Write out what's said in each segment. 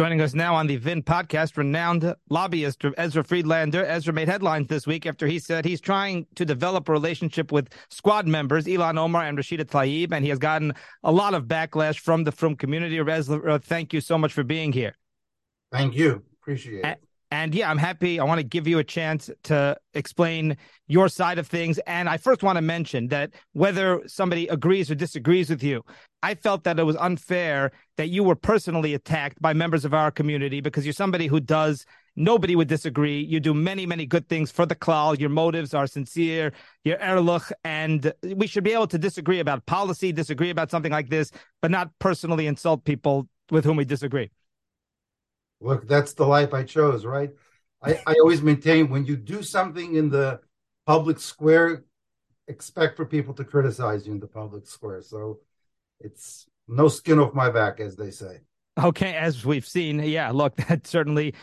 Joining us now on the VIN Podcast, renowned lobbyist Ezra Friedlander. Ezra made headlines this week after he said he's trying to develop a relationship with squad members, Ilhan Omar and Rashida Tlaib, and he has gotten a lot of backlash from the Frum community. Ezra, thank you so much for being here. Thank you. Appreciate it. And yeah, I'm happy. I want to give you a chance to explain your side of things. And I first want to mention that whether somebody agrees or disagrees with you, I felt that it was unfair that you were personally attacked by members of our community because you're somebody who does, nobody would disagree. You do many, many good things for the klal. Your motives are sincere, your erluch, and we should be able to disagree about policy, disagree about something like this, but not personally insult people with whom we disagree. Look, that's the life I chose, right? I always maintain when you do something in the public square, expect for people to criticize you in the public square. So it's no skin off my back, as they say. Okay, as we've seen. Yeah, look, that certainly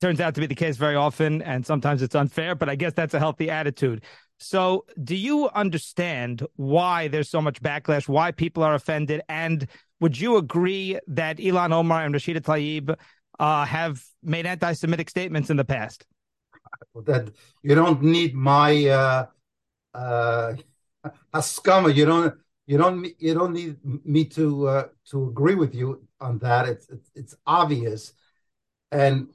turns out to be the case very often, and sometimes it's unfair, but I guess that's a healthy attitude. So do you understand why there's so much backlash, why people are offended, and would you agree that Ilhan Omar and Rashida Tlaib have made anti-Semitic statements in the past? Well, that you don't need my haskama. You don't need me to agree with you on that. It's obvious, and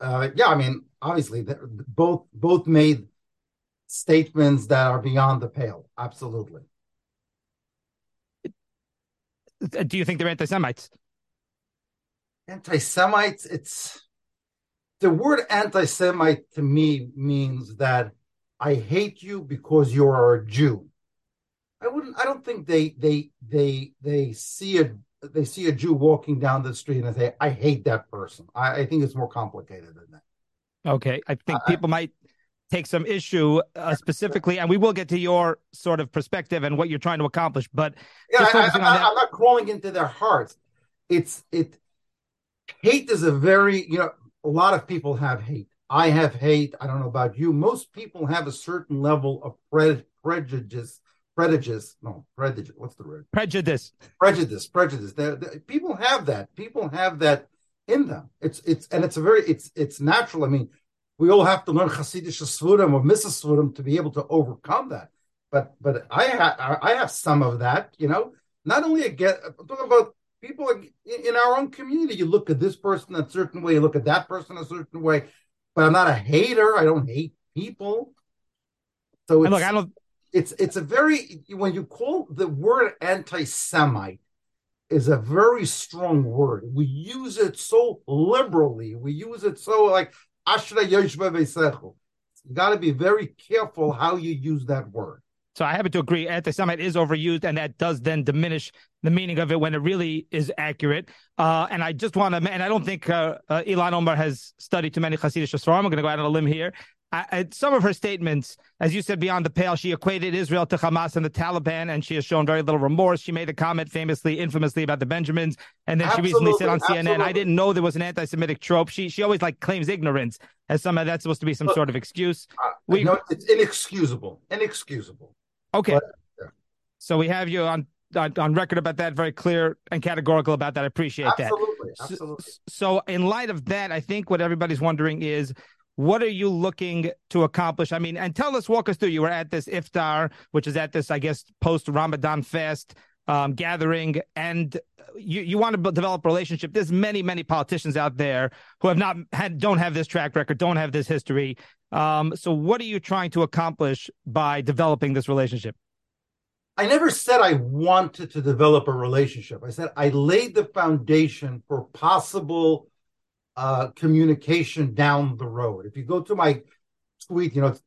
yeah, I mean, obviously, both made statements that are beyond the pale. Absolutely. Do you think they're anti-Semites? Anti-Semites, it's the word anti-Semite to me means that I hate you because you are a Jew. I don't think they see a Jew walking down the street and say, I hate that person. I think it's more complicated than that. Okay. I think people might take some issue specifically, and we will get to your sort of perspective and what you're trying to accomplish. But yeah, I'm not crawling into their hearts. Hate is a very, a lot of people have hate. I have hate. I don't know about you. Most people have a certain level of prejudice. What's the word? Prejudice. People have that. People have that in them. It's natural. I mean, we all have to learn Hasidic Svurim or Mrs. Svurim to be able to overcome that. But I have some of that, Not only I'm talking about people in our own community. You look at this person a certain way, you look at that person a certain way, but I'm not a hater. I don't hate people. So when you call the word anti-Semite is a very strong word. We use it so liberally. We use it so like, Ashra Yoshba Vesechu. You got to be very careful how you use that word. So I happen to agree, anti-Semite is overused, and that does then diminish the meaning of it when it really is accurate. And I just want to, and I don't think Ilhan Omar has studied too many Hasidic Sfarim. I'm going to go out on a limb here. Some of her statements, as you said, beyond the pale, she equated Israel to Hamas and the Taliban, and she has shown very little remorse. She made a comment infamously about the Benjamins, and then she recently said on CNN, I didn't know there was an anti-Semitic trope. She always claims ignorance as somehow that's supposed to be some sort of excuse. No, it's inexcusable. Inexcusable. Okay. But, yeah. So we have you on record about that, very clear and categorical about that. I appreciate that. Absolutely. So in light of that, I think what everybody's wondering is, what are you looking to accomplish? I mean, and walk us through. You were at this Iftar, which is at this, I guess, post-Ramadan fast gathering, and you want to develop a relationship. There's many, many politicians out there who don't have this track record, don't have this history. So what are you trying to accomplish by developing this relationship? I never said I wanted to develop a relationship. I said I laid the foundation for possible communication down the road. If you go to my tweet, you have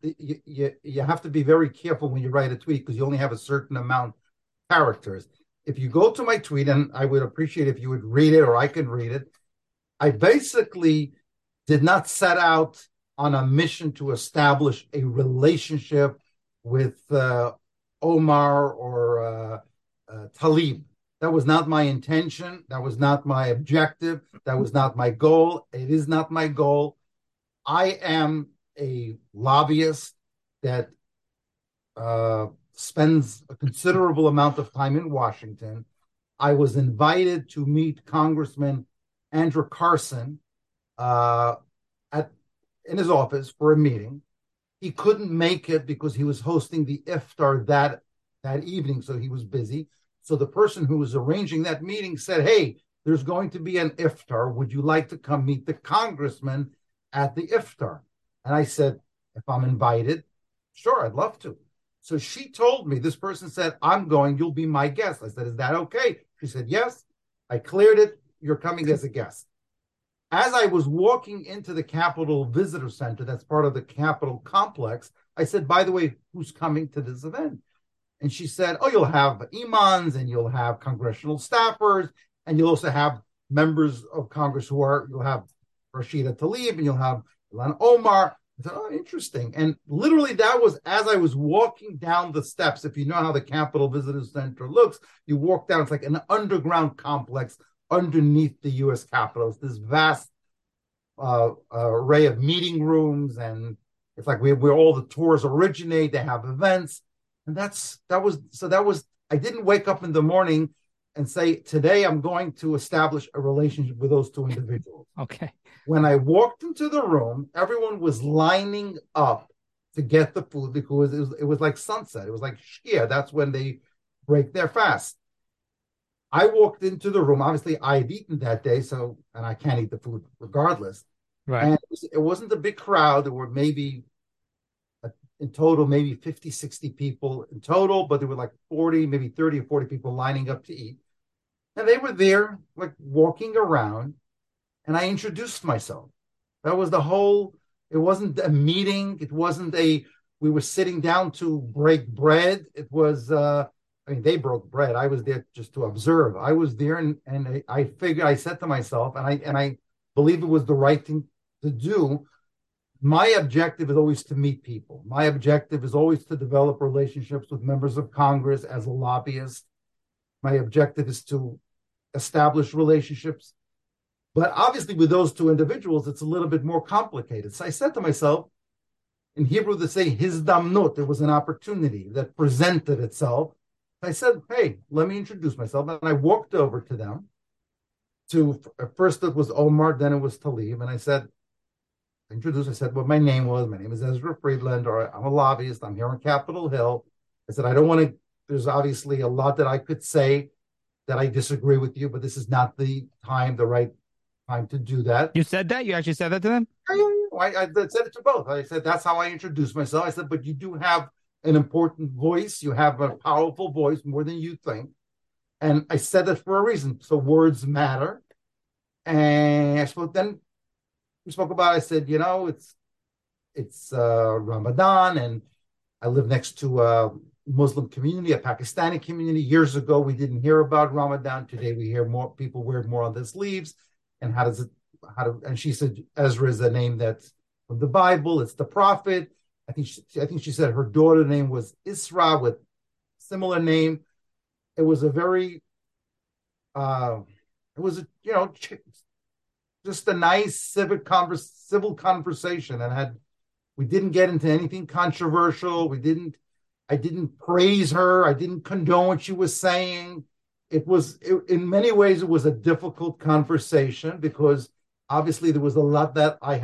to be very careful when you write a tweet because you only have a certain amount of characters. If you go to my tweet, and I would appreciate if you would read it or I can read it, I basically did not set out on a mission to establish a relationship with Omar or Tlaib. That was not my intention. That was not my objective. That was not my goal. It is not my goal. I am a lobbyist that spends a considerable amount of time in Washington. I was invited to meet Congressman Andre Carson in his office for a meeting. He couldn't make it because he was hosting the Iftar that evening, so he was busy. So the person who was arranging that meeting said, hey, there's going to be an Iftar. Would you like to come meet the congressman at the Iftar? And I said, if I'm invited, sure, I'd love to. So she told me, this person said, I'm going, you'll be my guest. I said, is that okay? She said, yes. I cleared it. You're coming as a guest. As I was walking into the Capitol Visitor Center, that's part of the Capitol complex, I said, by the way, who's coming to this event? And she said, oh, you'll have imams and you'll have congressional staffers and you'll also have members of Congress you'll have Rashida Tlaib and you'll have Ilhan Omar. I thought, oh, interesting. And literally that was as I was walking down the steps. If you know how the Capitol Visitor Center looks, you walk down, it's like an underground complex underneath the U.S. Capitol. It's this vast array of meeting rooms, and it's like where all the tours originate. They have events. And I didn't wake up in the morning and say, today I'm going to establish a relationship with those two individuals. Okay. When I walked into the room, everyone was lining up to get the food because it was like sunset. It was like Shkia. That's when they break their fast. I walked into the room. Obviously, I had eaten that day, and I can't eat the food regardless. Right. And it wasn't a big crowd. There were maybe, in total, maybe 50, 60 people in total, but there were like 40, maybe 30 or 40 people lining up to eat. And they were there, like walking around, and I introduced myself. That was the whole, it wasn't a meeting. It wasn't we were sitting down to break bread. It was, they broke bread. I was there just to observe. I was there, and I figured, I said to myself, and I believe it was the right thing to do. My objective is always to meet people. My objective is always to develop relationships with members of Congress as a lobbyist. My objective is to establish relationships. But obviously with those two individuals, it's a little bit more complicated. So I said to myself, in Hebrew they say, hizdamnut, there was an opportunity that presented itself. I said, hey, let me introduce myself. And I walked over to them. First it was Omar, then it was Tlaib. And I said, introduced, I said what my name was. My name is Ezra Friedlander. I'm a lobbyist. I'm here on Capitol Hill. I said, I don't want to, there's obviously a lot that I could say that I disagree with you, but this is not the right time to do that. You said that? You actually said that to them? I said it to both. I said, that's how I introduced myself. I said, but you do have an important voice. You have a powerful voice, more than you think. And I said that for a reason. So words matter. And I suppose then we spoke about, I said, it's Ramadan, and I live next to a Muslim community, a Pakistani community. Years ago, we didn't hear about Ramadan. Today, we hear more people wear more on their sleeves. And and she said, Ezra is a name that's from the Bible. It's the prophet. I think she said her daughter's name was Isra with similar name. It was a very, just a nice civil conversation, and we didn't get into anything controversial. I didn't praise her. I didn't condone what she was saying. In many ways, it was a difficult conversation because obviously, there was a lot that I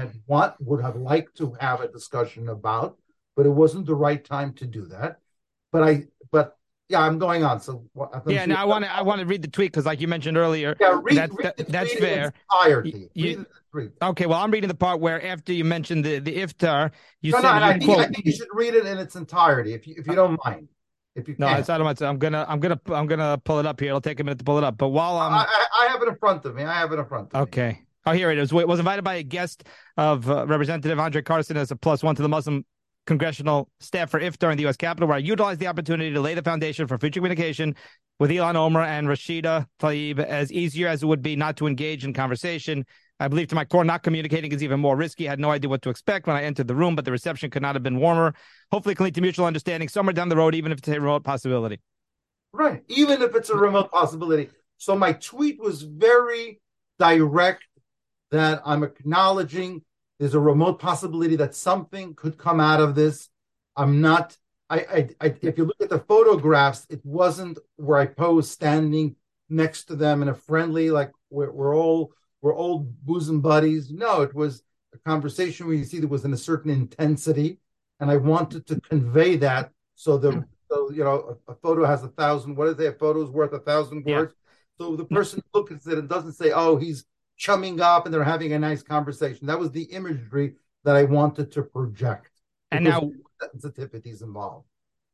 would have liked to have a discussion about, but it wasn't the right time to do that. But I'm going on. So I want to read the tweet because, like you mentioned earlier, that's fair. Okay, well, I'm reading the part where after you mentioned the iftar, you said. I think you should read it in its entirety if you don't mind. If you can't. No, I'm gonna pull it up here. It'll take a minute to pull it up. But while I have it in front of me. Okay. Oh, here it is. It was invited by a guest of Representative Andre Carson as a +1 to the Muslim congressional staff for Iftar in the U.S. Capitol, where I utilized the opportunity to lay the foundation for future communication with Ilhan Omar and Rashida Tlaib, as easier as it would be not to engage in conversation. I believe to my core, not communicating is even more risky. I had no idea what to expect when I entered the room, but the reception could not have been warmer. Hopefully, it can lead to mutual understanding somewhere down the road, even if it's a remote possibility. Right. Even if it's a remote possibility. So my tweet was very direct, that I'm acknowledging there's a remote possibility that something could come out of this. If you look at the photographs, it wasn't where I posed standing next to them in a friendly, like we're all were old bosom buddies. No, it was a conversation where you see there was in a certain intensity, and I wanted to convey that. So you know, a photo has 1,000. What do they say? A photo's worth 1,000 words. Yeah. So the person looks at it and doesn't say, "Oh, he's chumming up," and they're having a nice conversation. That was the imagery that I wanted to project. And now sensitivities involved.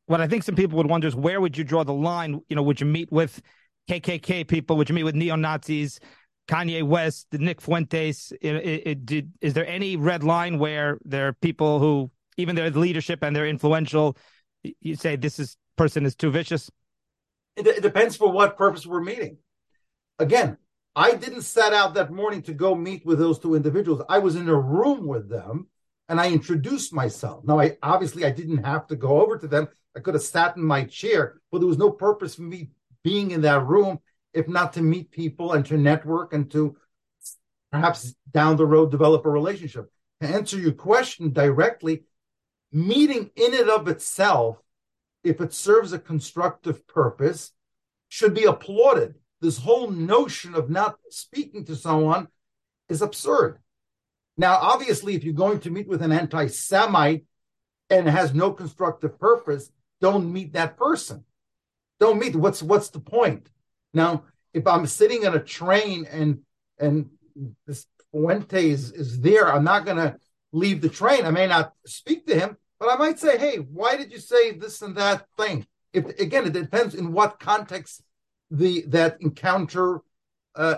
What I think some people would wonder is, where would you draw the line? You know, would you meet with KKK people? Would you meet with neo-Nazis, Kanye West, Nick Fuentes? Is there any red line where there are people who, even their leadership and they're influential, you say this person is too vicious? It depends for what purpose we're meeting. Again, I didn't set out that morning to go meet with those two individuals. I was in a room with them, and I introduced myself. Now, I didn't have to go over to them. I could have sat in my chair, but there was no purpose for me being in that room if not to meet people and to network and to perhaps down the road develop a relationship. To answer your question directly, meeting in and of itself, if it serves a constructive purpose, should be applauded. This whole notion of not speaking to someone is absurd. Now, obviously, if you're going to meet with an anti-Semite and has no constructive purpose, don't meet that person. Don't meet. What's the point? Now, if I'm sitting on a train and this Fuentes is there, I'm not going to leave the train. I may not speak to him, but I might say, "Hey, why did you say this and that thing?" If again, it depends in what context that encounter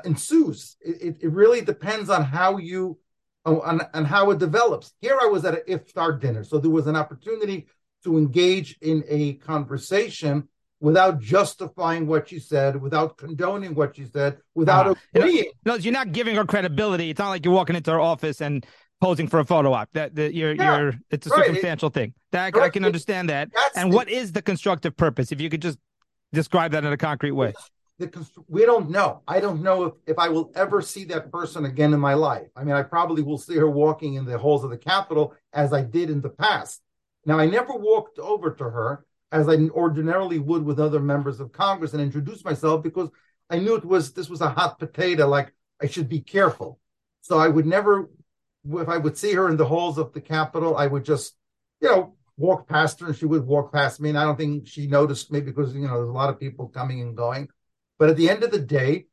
ensues. It really depends on how you. And how it develops. Here I was at an Iftar dinner, so there was an opportunity to engage in a conversation without justifying what she said, without condoning what she said, without agreeing. No, you're not giving her credibility. It's not like you're walking into her office and posing for a photo op. It's a circumstantial thing. I can understand that. And what is the constructive purpose? If you could just describe that in a concrete way. We don't know. I don't know if I will ever see that person again in my life. I mean, I probably will see her walking in the halls of the Capitol as I did in the past. Now, I never walked over to her as I ordinarily would with other members of Congress and introduced myself because I knew this was a hot potato, like I should be careful. So I would never, if I would see her in the halls of the Capitol, I would just, you know, walk past her and she would walk past me. And I don't think she noticed me because, you know, there's a lot of people coming and going. But at the end of the day,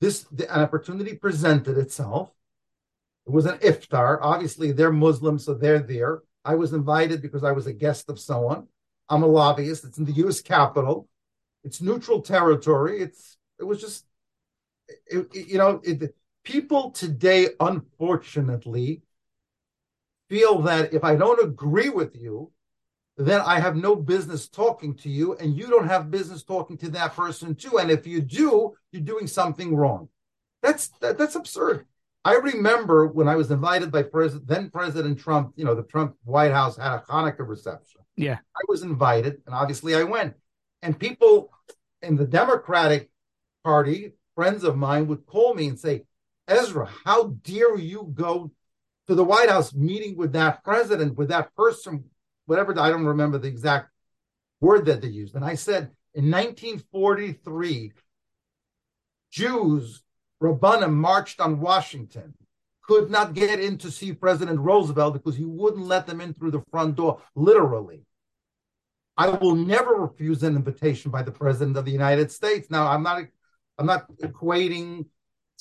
an opportunity presented itself. It was an iftar. Obviously, they're Muslim, so they're there. I was invited because I was a guest of someone. I'm a lobbyist. It's in the U.S. Capitol. It's neutral territory. People today, unfortunately, feel that if I don't agree with you, then I have no business talking to you, and you don't have business talking to that person too. And if you do, you're doing something wrong. That's absurd. I remember when I was invited by then President Trump, you know, the Trump White House had a Hanukkah reception. Yeah. I was invited, and obviously I went. And people in the Democratic Party, friends of mine, would call me and say, "Ezra, how dare you go to the White House meeting with that president, with that person?" Whatever, I don't remember the exact word that they used. And I said, in 1943, Jews, Rabbanim, marched on Washington, could not get in to see President Roosevelt because he wouldn't let them in through the front door, literally. I will never refuse an invitation by the President of the United States. Now, I'm not equating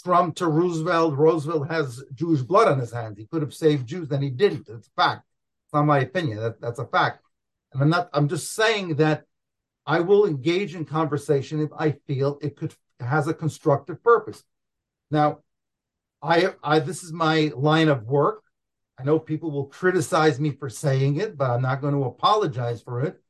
Trump to Roosevelt. Roosevelt has Jewish blood on his hands. He could have saved Jews, and he didn't. It's a fact. It's not my opinion. That's a fact. And I'm just saying that I will engage in conversation if I feel it has a constructive purpose. Now, this is my line of work. I know people will criticize me for saying it, but I'm not going to apologize for it.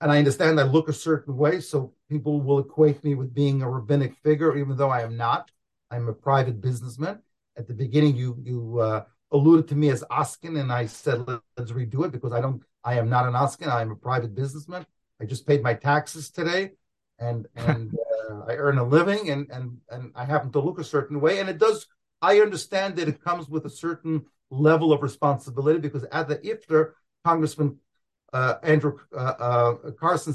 And I understand I look a certain way, so people will equate me with being a rabbinic figure, even though I am not. I'm a private businessman. At the beginning, you alluded to me as Askin, and I said, let's redo it because I am not an Askin. I am a private businessman. I just paid my taxes today, and I earn a living, and I happen to look a certain way. And it does. I understand that it comes with a certain level of responsibility because at the Iftar, Congressman Andre Carson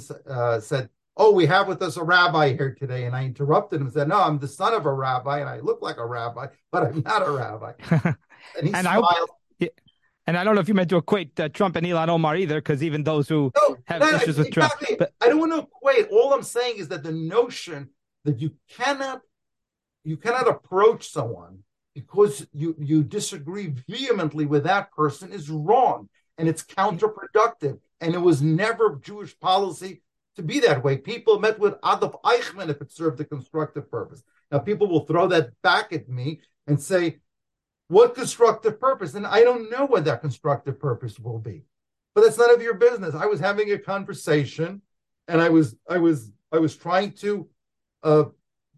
said oh, we have with us a rabbi here today. And I interrupted him and said, no, I'm the son of a rabbi and I look like a rabbi, but I'm not a rabbi. And he smiled. And I don't know if you meant to equate Trump and Ilhan Omar either, because even those who have issues with Trump. But I don't want to equate. All I'm saying is that the notion that you cannot approach someone because you disagree vehemently with that person is wrong, and it's counterproductive. And it was never Jewish policy to be that way. People met with Adolf Eichmann if it served a constructive purpose. Now, people will throw that back at me and say, what constructive purpose? And I don't know what that constructive purpose will be, but that's none of your business. I was having a conversation, and I was trying to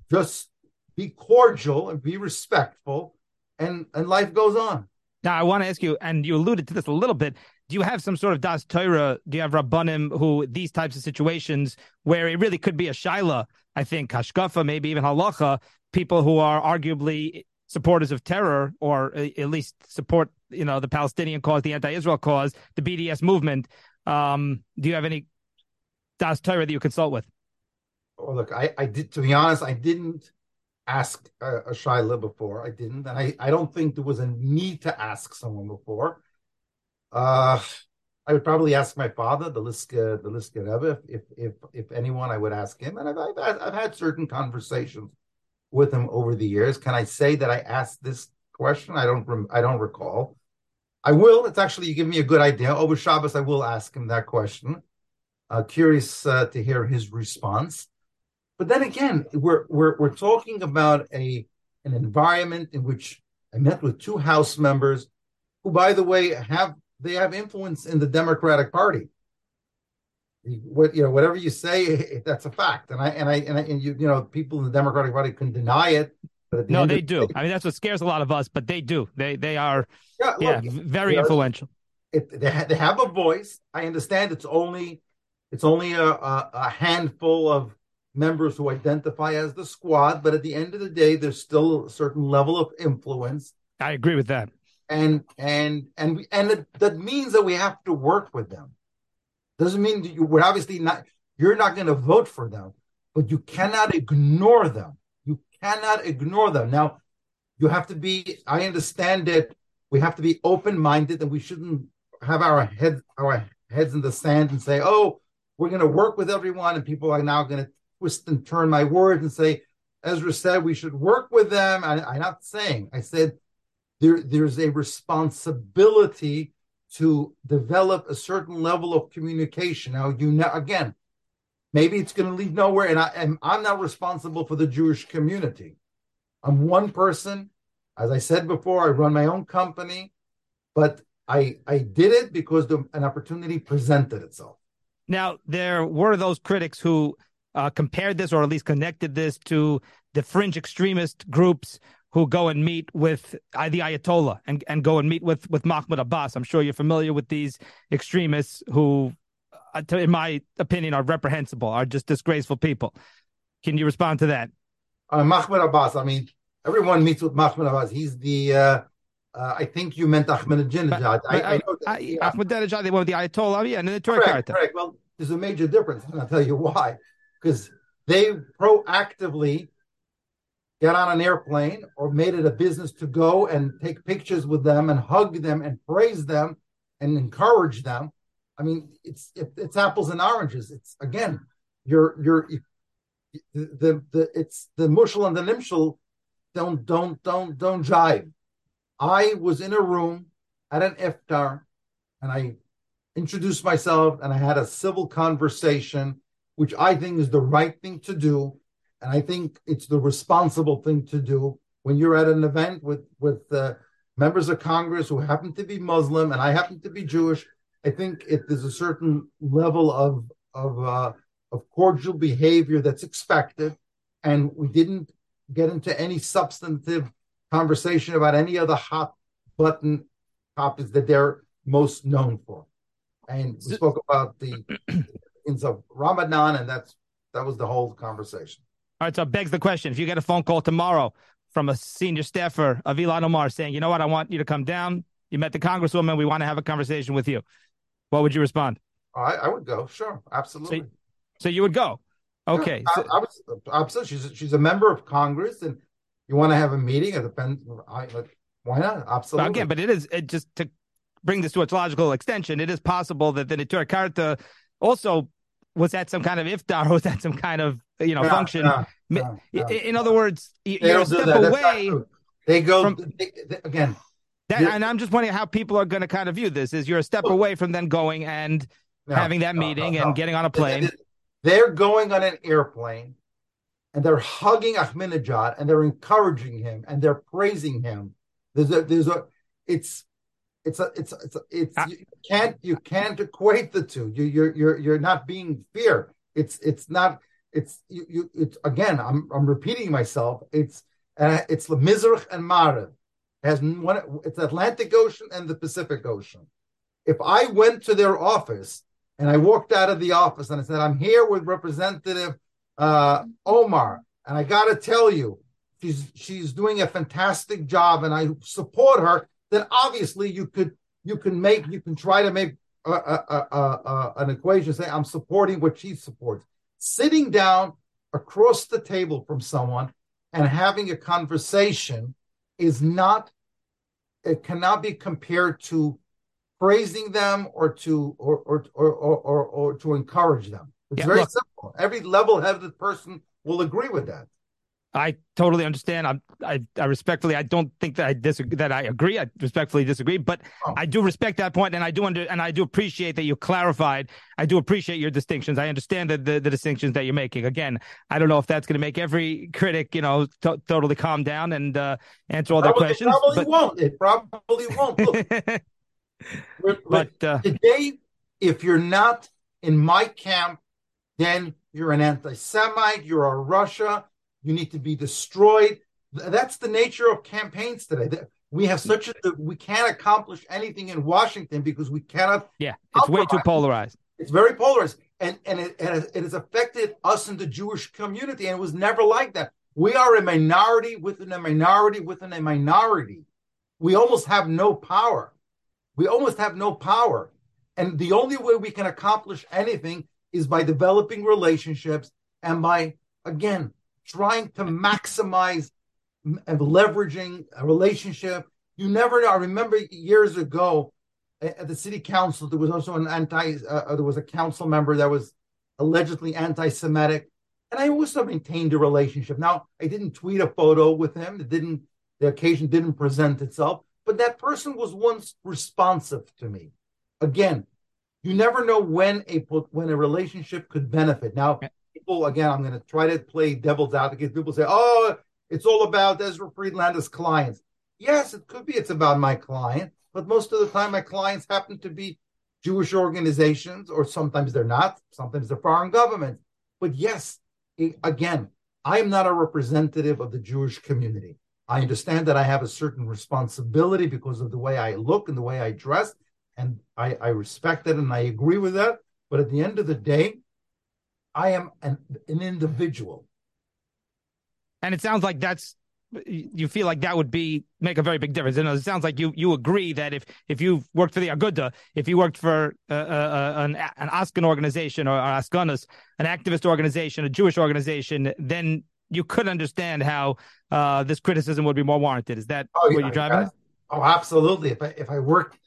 just be cordial and be respectful, and life goes on. Now, I want to ask you, and you alluded to this a little bit. Do you have some sort of Das Torah? Do you have Rabbanim who these types of situations where it really could be a Shaila? I think Hashkafa, maybe even Halacha, people who are arguably supporters of terror, or at least support, the Palestinian cause, the anti-Israel cause, the BDS movement. Do you have any Das Torah that you consult with? Oh, look, I did. To be honest, I didn't ask a Shaila before. I didn't, and I don't think there was a need to ask someone before. I would probably ask my father, the Liske Rebbe, if anyone, I would ask him, and I've had certain conversations with him over the years. Can I say that I asked this question? I don't recall. I will. It's actually, you give me a good idea. Over Shabbos, I will ask him that question. Curious to hear his response. But then again, we're talking about an environment in which I met with two House members, who, by the way, have influence in the Democratic Party. Whatever you say, that's a fact, and people in the Democratic Party can deny it. But no, they do. I mean, that's what scares a lot of us, but they do. They are, very influential. They have a voice. I understand it's only a handful of members who identify as the Squad, but at the end of the day, there's still a certain level of influence. I agree with that, and that means that we have to work with them. Doesn't mean that you're not going to vote for them, but you cannot ignore them. Now, you have to be, I understand that we have to be open-minded, and we shouldn't have our heads in the sand and say, oh, we're going to work with everyone, and people are now going to twist and turn my words and say, Ezra said we should work with them. I'm not saying. I said there's a responsibility to develop a certain level of communication. Now, again, maybe it's going to lead nowhere, and I'm not responsible for the Jewish community. I'm one person. As I said before, I run my own company, but I did it because an opportunity presented itself. Now, there were those critics who compared this, or at least connected this, to the fringe extremist groups who go and meet with the Ayatollah and go and meet with Mahmoud Abbas. I'm sure you're familiar with these extremists who, in my opinion, are reprehensible, are just disgraceful people. Can you respond to that? Mahmoud Abbas, I mean, everyone meets with Mahmoud Abbas. He's the, I think you meant Ahmadinejad. Ahmadinejad, they went with the Ayatollah, and then the Turk. Correct. Well, there's a major difference, and I'll tell you why. Because they proactively get on an airplane or made it a business to go and take pictures with them and hug them and praise them and encourage them. I mean, it's apples and oranges. It's, again, it's the mushal and the nimshal don't jive. I was in a room at an iftar, and I introduced myself, and I had a civil conversation, which I think is the right thing to do. And I think it's the responsible thing to do when you're at an event with members of Congress who happen to be Muslim and I happen to be Jewish. I think there's a certain level of cordial behavior that's expected. And we didn't get into any substantive conversation about any of the hot button topics that they're most known for. And we spoke about the ends of Ramadan, and that was the whole conversation. All right, so it begs the question, if you get a phone call tomorrow from a senior staffer of Ilhan Omar saying, you know what, I want you to come down. You met the congresswoman. We want to have a conversation with you. What would you respond? I would go. Sure. Absolutely. So you would go. Okay. So, absolutely. She's a member of Congress, and you want to have a meeting? It depends. Why not? Absolutely. Again, but it just to bring this to its logical extension, it is possible that the Netura Karta also was at some kind of iftar, was at some kind of function. Yeah. In other words, you're a step away. They go from, again. And I'm just wondering how people are going to kind of view this. Is you're a step away from then going and having that meeting and getting on a plane. They're going on an airplane and they're hugging Ahmadinejad and they're encouraging him and they're praising him. You can't equate the two. You're not being fair. It's again. I'm repeating myself. It's the Mizrach and Marib. It's the Atlantic Ocean and the Pacific Ocean. If I went to their office and I walked out of the office and I said, I'm here with Representative Omar, and I got to tell you, she's doing a fantastic job and I support her, then obviously you can try to make an equation, say I'm supporting what she supports. Sitting down across the table from someone and having a conversation cannot be compared to praising them or to encourage them. It's very simple. Every level-headed person will agree with that. I totally understand. I respectfully, I don't think that I disagree, that I agree. I respectfully disagree, but I do respect that point, and I do appreciate that you clarified. I do appreciate your distinctions. I understand the distinctions that you're making. Again, I don't know if that's going to make every critic, totally calm down and answer all their questions. It probably won't. Look, but today, if you're not in my camp, then you're an anti-Semite. You're a Russia. You need to be destroyed. That's the nature of campaigns today. We have we can't accomplish anything in Washington because we cannot. Yeah, it's way too polarized. It's very polarized, and it has affected us in the Jewish community. And it was never like that. We are a minority within a minority within a minority. We almost have no power. And the only way we can accomplish anything is by developing relationships and by trying to maximize and leveraging a relationship. You never know. I remember years ago at the city council, there was also a council member that was allegedly anti-Semitic, and I also maintained a relationship. Now, I didn't tweet a photo with him. The occasion didn't present itself, but that person was once responsive to me. Again, you never know when a relationship could benefit. Now, people, again, I'm going to try to play devil's advocate. People say, oh, it's all about Ezra Friedlander's clients. Yes, it could be it's about my client, but most of the time my clients happen to be Jewish organizations, or sometimes they're not, sometimes they're foreign governments. But yes, again, I am not a representative of the Jewish community. I understand that I have a certain responsibility because of the way I look and the way I dress, and I respect that and I agree with that. But at the end of the day, I am an individual. And it sounds like you feel like that would make a very big difference. And it sounds like you agree that if you worked for the Aguda, if you worked for an Askan organization or Askanas, an activist organization, a Jewish organization, then you could understand how this criticism would be more warranted. Is that where you're driving? Yeah. Oh, absolutely. If I worked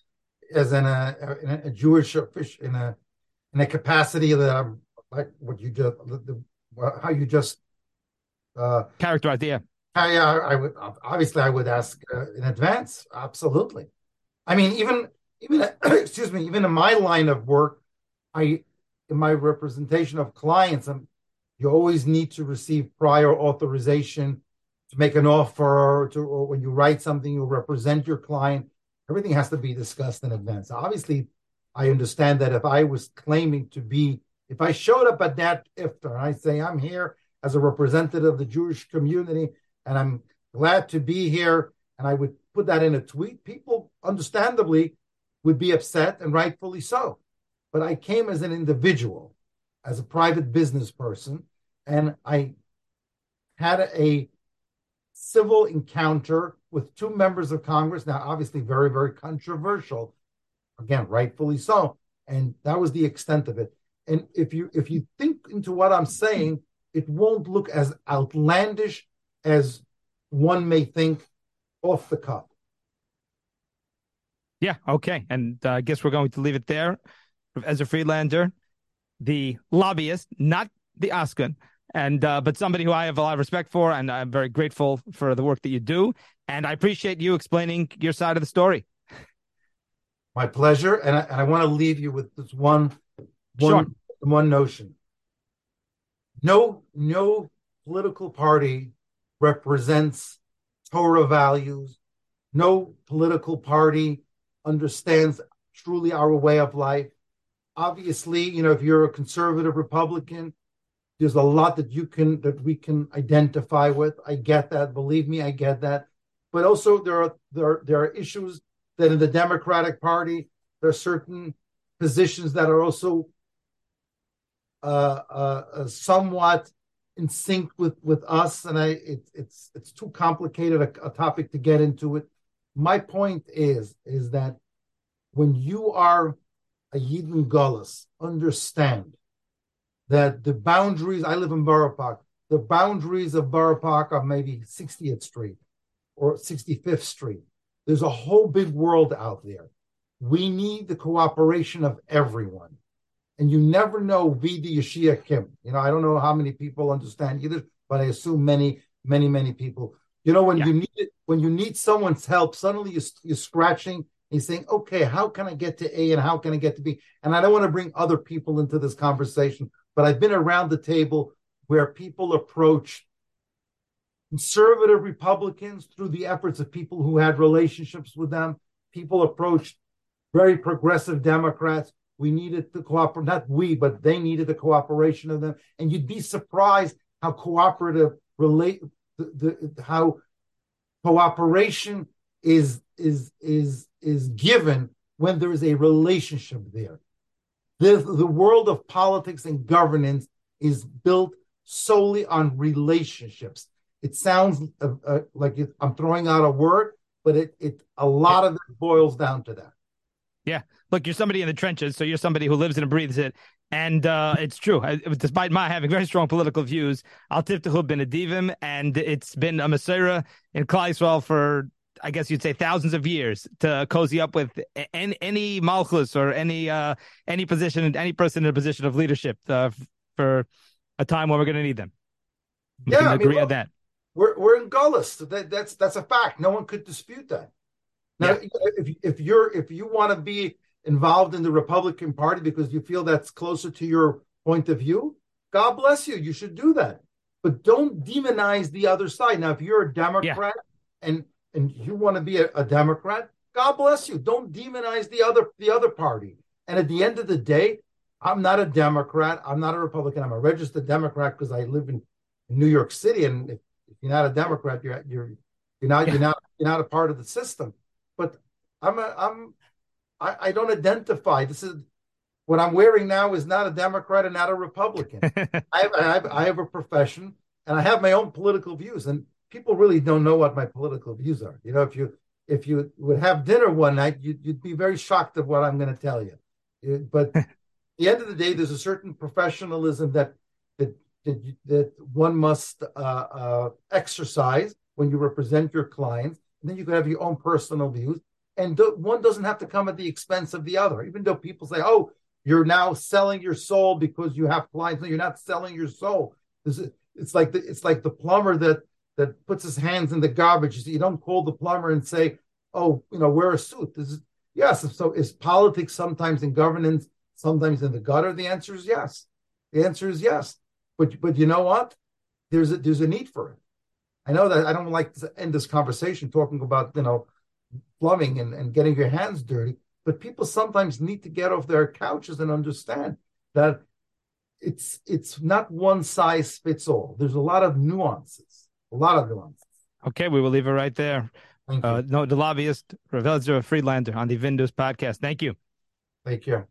as in a Jewish official in a capacity that I'm like what you just, how you just characterized, yeah. I would I would ask in advance. Absolutely. I mean, even in my line of work, in my representation of clients, you always need to receive prior authorization to make an offer, or when you write something, you represent your client. Everything has to be discussed in advance. Obviously, I understand that if I was claiming to be. If I showed up at that iftar and I say, I'm here as a representative of the Jewish community and I'm glad to be here, and I would put that in a tweet, people understandably would be upset, and rightfully so. But I came as an individual, as a private business person, and I had a civil encounter with two members of Congress, now obviously very, very controversial, again, rightfully so. And that was the extent of it. And if you think into what I'm saying, it won't look as outlandish as one may think off the cuff. Yeah, okay. And I guess we're going to leave it there. Ezra Friedlander, the lobbyist, not the Oscar, and but somebody who I have a lot of respect for, and I'm very grateful for the work that you do. And I appreciate you explaining your side of the story. My pleasure. And I want to leave you with this one notion. No political party represents Torah values. No political party understands truly our way of life. Obviously, if you're a conservative Republican, there's a lot that we can identify with. I get that. Believe me, I get that. But also there are issues that in the Democratic Party, there are certain positions that are also somewhat in sync with us. And it's too complicated a topic to get into it. My point is that when you are a Yid in Galus, understand that the boundaries, I live in Borough Park, the boundaries of Borough Park are maybe 60th Street or 65th Street. There's a whole big world out there. We need the cooperation of everyone. And you never know Vidi Yeshia Kim. I don't know how many people understand Yiddish, but I assume many, many, many people. When you need someone's help, suddenly you're scratching. He's saying, okay, how can I get to A and how can I get to B? And I don't want to bring other people into this conversation, but I've been around the table where people approach conservative Republicans through the efforts of people who had relationships with them. People approached very progressive Democrats. We needed the cooperation, not we, but they needed the cooperation of them. And you'd be surprised how cooperation is given when there is a relationship there. The world of politics and governance is built solely on relationships. It sounds like I'm throwing out a word, but a lot of it boils down to that. Yeah. Look, you're somebody in the trenches, so you're somebody who lives it and breathes it. And it's true. Despite my having very strong political views, Al Tiftahu bin Adivim, and it's been a Masera in Klal Yisrael for, I guess you'd say, thousands of years to cozy up with any malchus or any position, any person in a position of leadership for a time when we're going to need them. We can agree on that. We're in Gullus. That's a fact. No one could dispute that. Now, if you want to be involved in the Republican Party because you feel that's closer to your point of view, God bless you. You should do that. But don't demonize the other side. Now, if you're a Democrat and you want to be a Democrat, God bless you. Don't demonize the other party. And at the end of the day, I'm not a Democrat. I'm not a Republican. I'm a registered Democrat because I live in New York City. And if you're not a Democrat, you're not a part of the system. But I don't identify. This is what I'm wearing now is not a Democrat and not a Republican. I have a profession and I have my own political views. And people really don't know what my political views are. If you would have dinner one night, you'd be very shocked at what I'm going to tell you. But at the end of the day, there's a certain professionalism that one must exercise when you represent your clients. And then you can have your own personal views. And one doesn't have to come at the expense of the other. Even though people say, oh, you're now selling your soul because you have clients. No, you're not selling your soul. It's like the plumber that puts his hands in the garbage. You don't call the plumber and say, oh, wear a suit. So is politics sometimes in governance, sometimes in the gutter? The answer is yes. But you know what? There's a need for it. I know that I don't like to end this conversation talking about, plumbing and getting your hands dirty, but people sometimes need to get off their couches and understand that it's not one size fits all. There's a lot of nuances. Okay, we will leave it right there. Thank you. The lobbyist, Ezra Friedlander on the VIN Podcast. Thank you. Thank you.